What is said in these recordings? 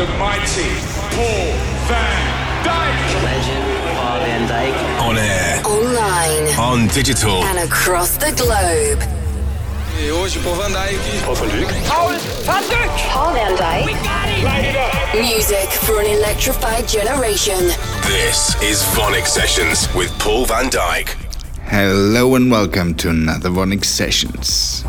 the mighty Paul Van Dyk. Legend Paul Van Dyk. On air. Online. On digital. And across the globe. Hey, hoje Paul Van Dyk. Paul Van Dyk. Paul Van Dyk. Paul Van Dyk. We got it. Light it up. Music for an electrified generation. This is VONYC Sessions with Paul Van Dyk. Hello and welcome to another VONYC Sessions.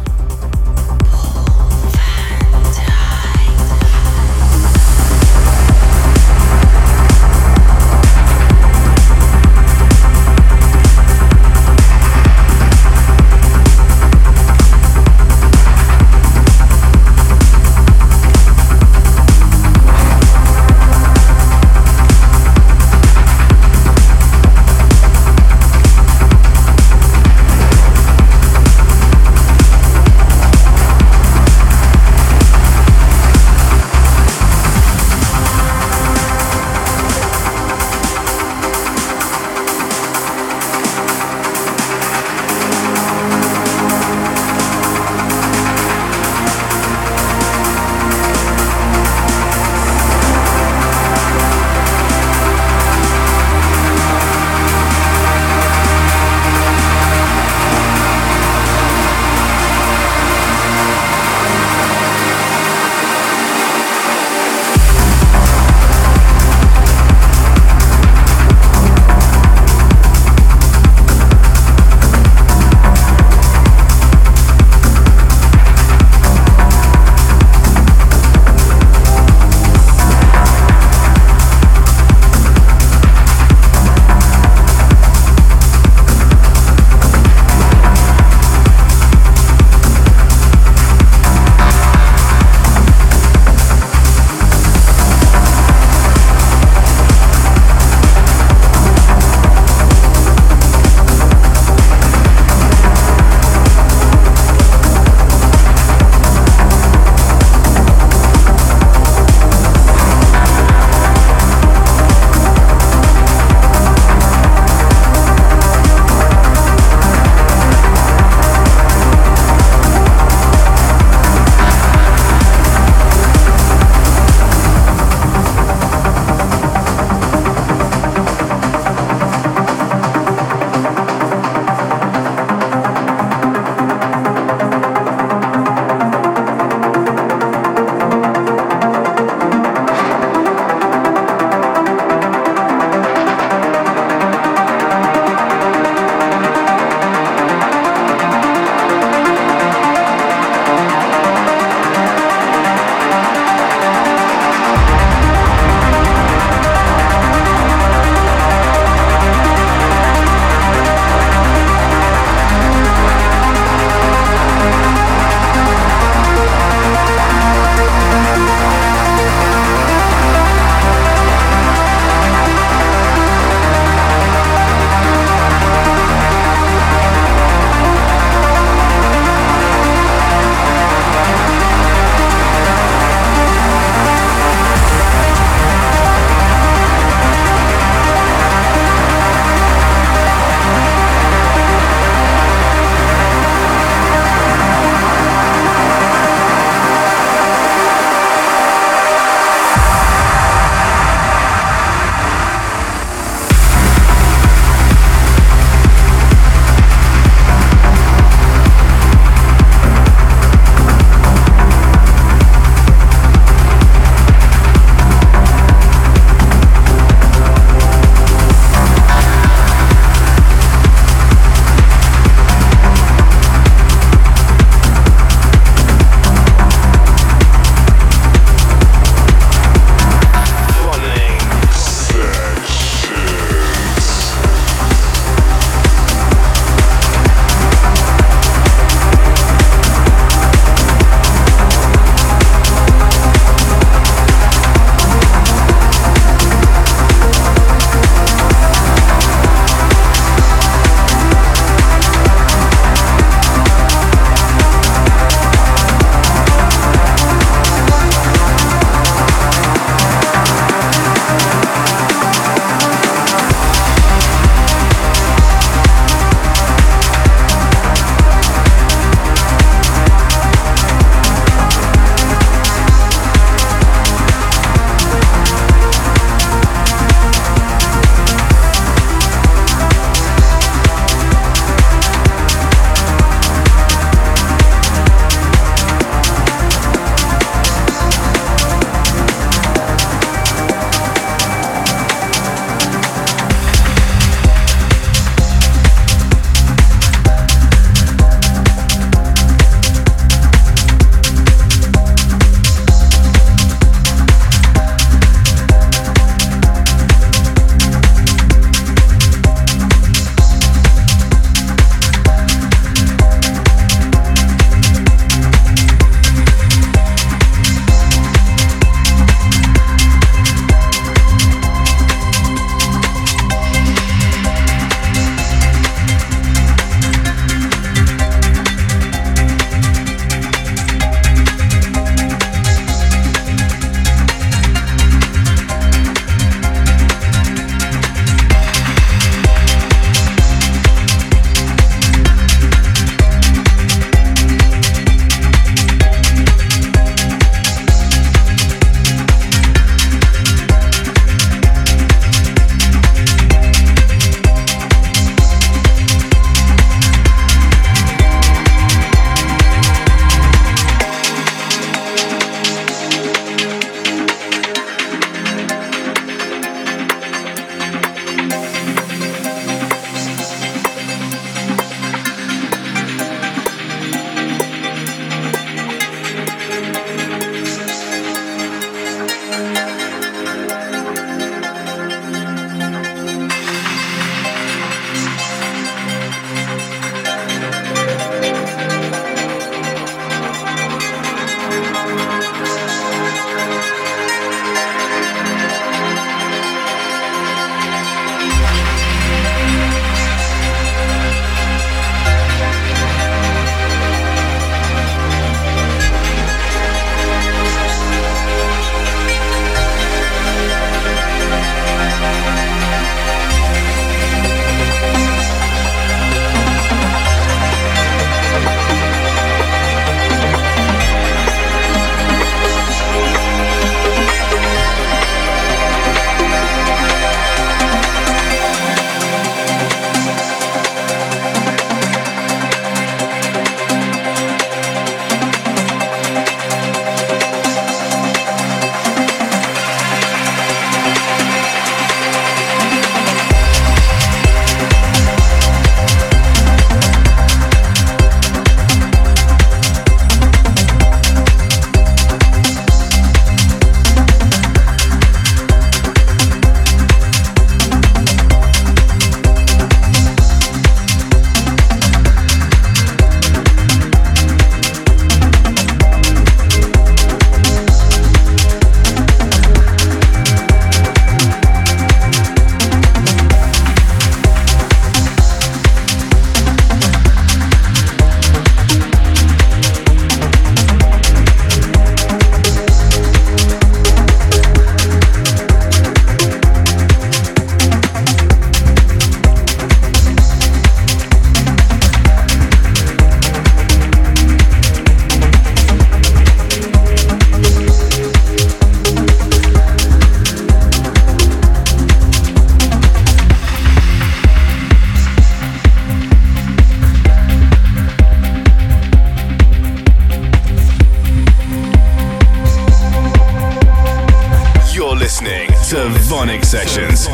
listening to VONYC Sessions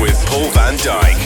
with Paul Van Dyk.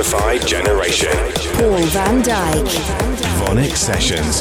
electrified generation. Paul Van Dyk. VONYC Sessions.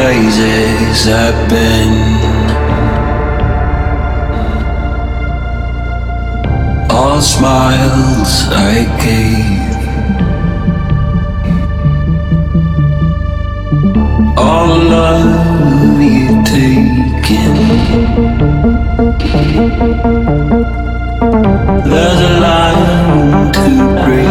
places I've been. All smiles I gave, all love you've taken. There's a line to break.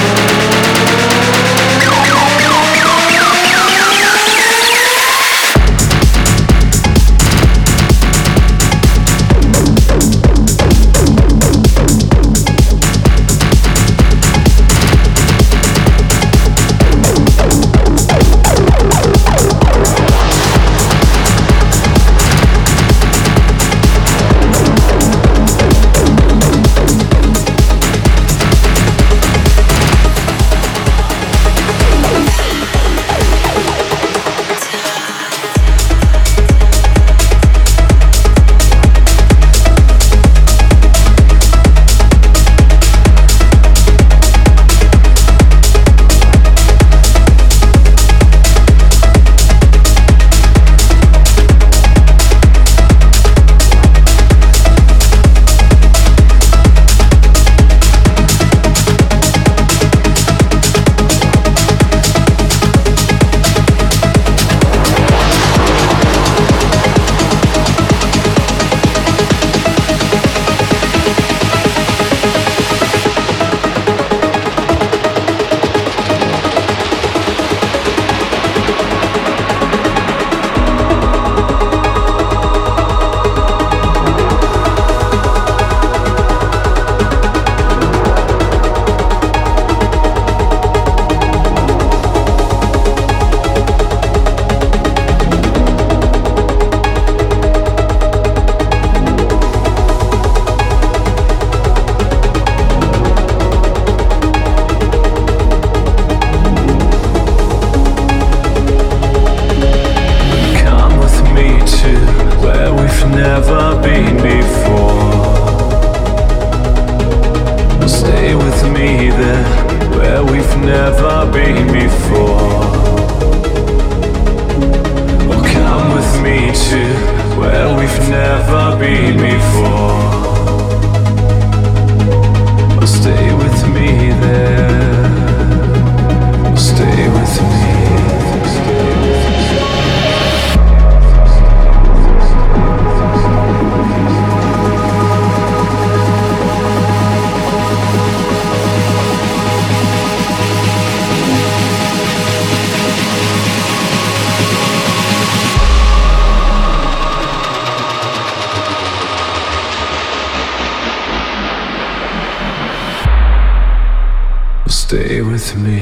Stay with me.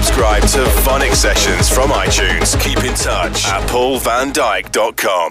Subscribe to VONYC Sessions from iTunes. Keep in touch at paulvandyk.com.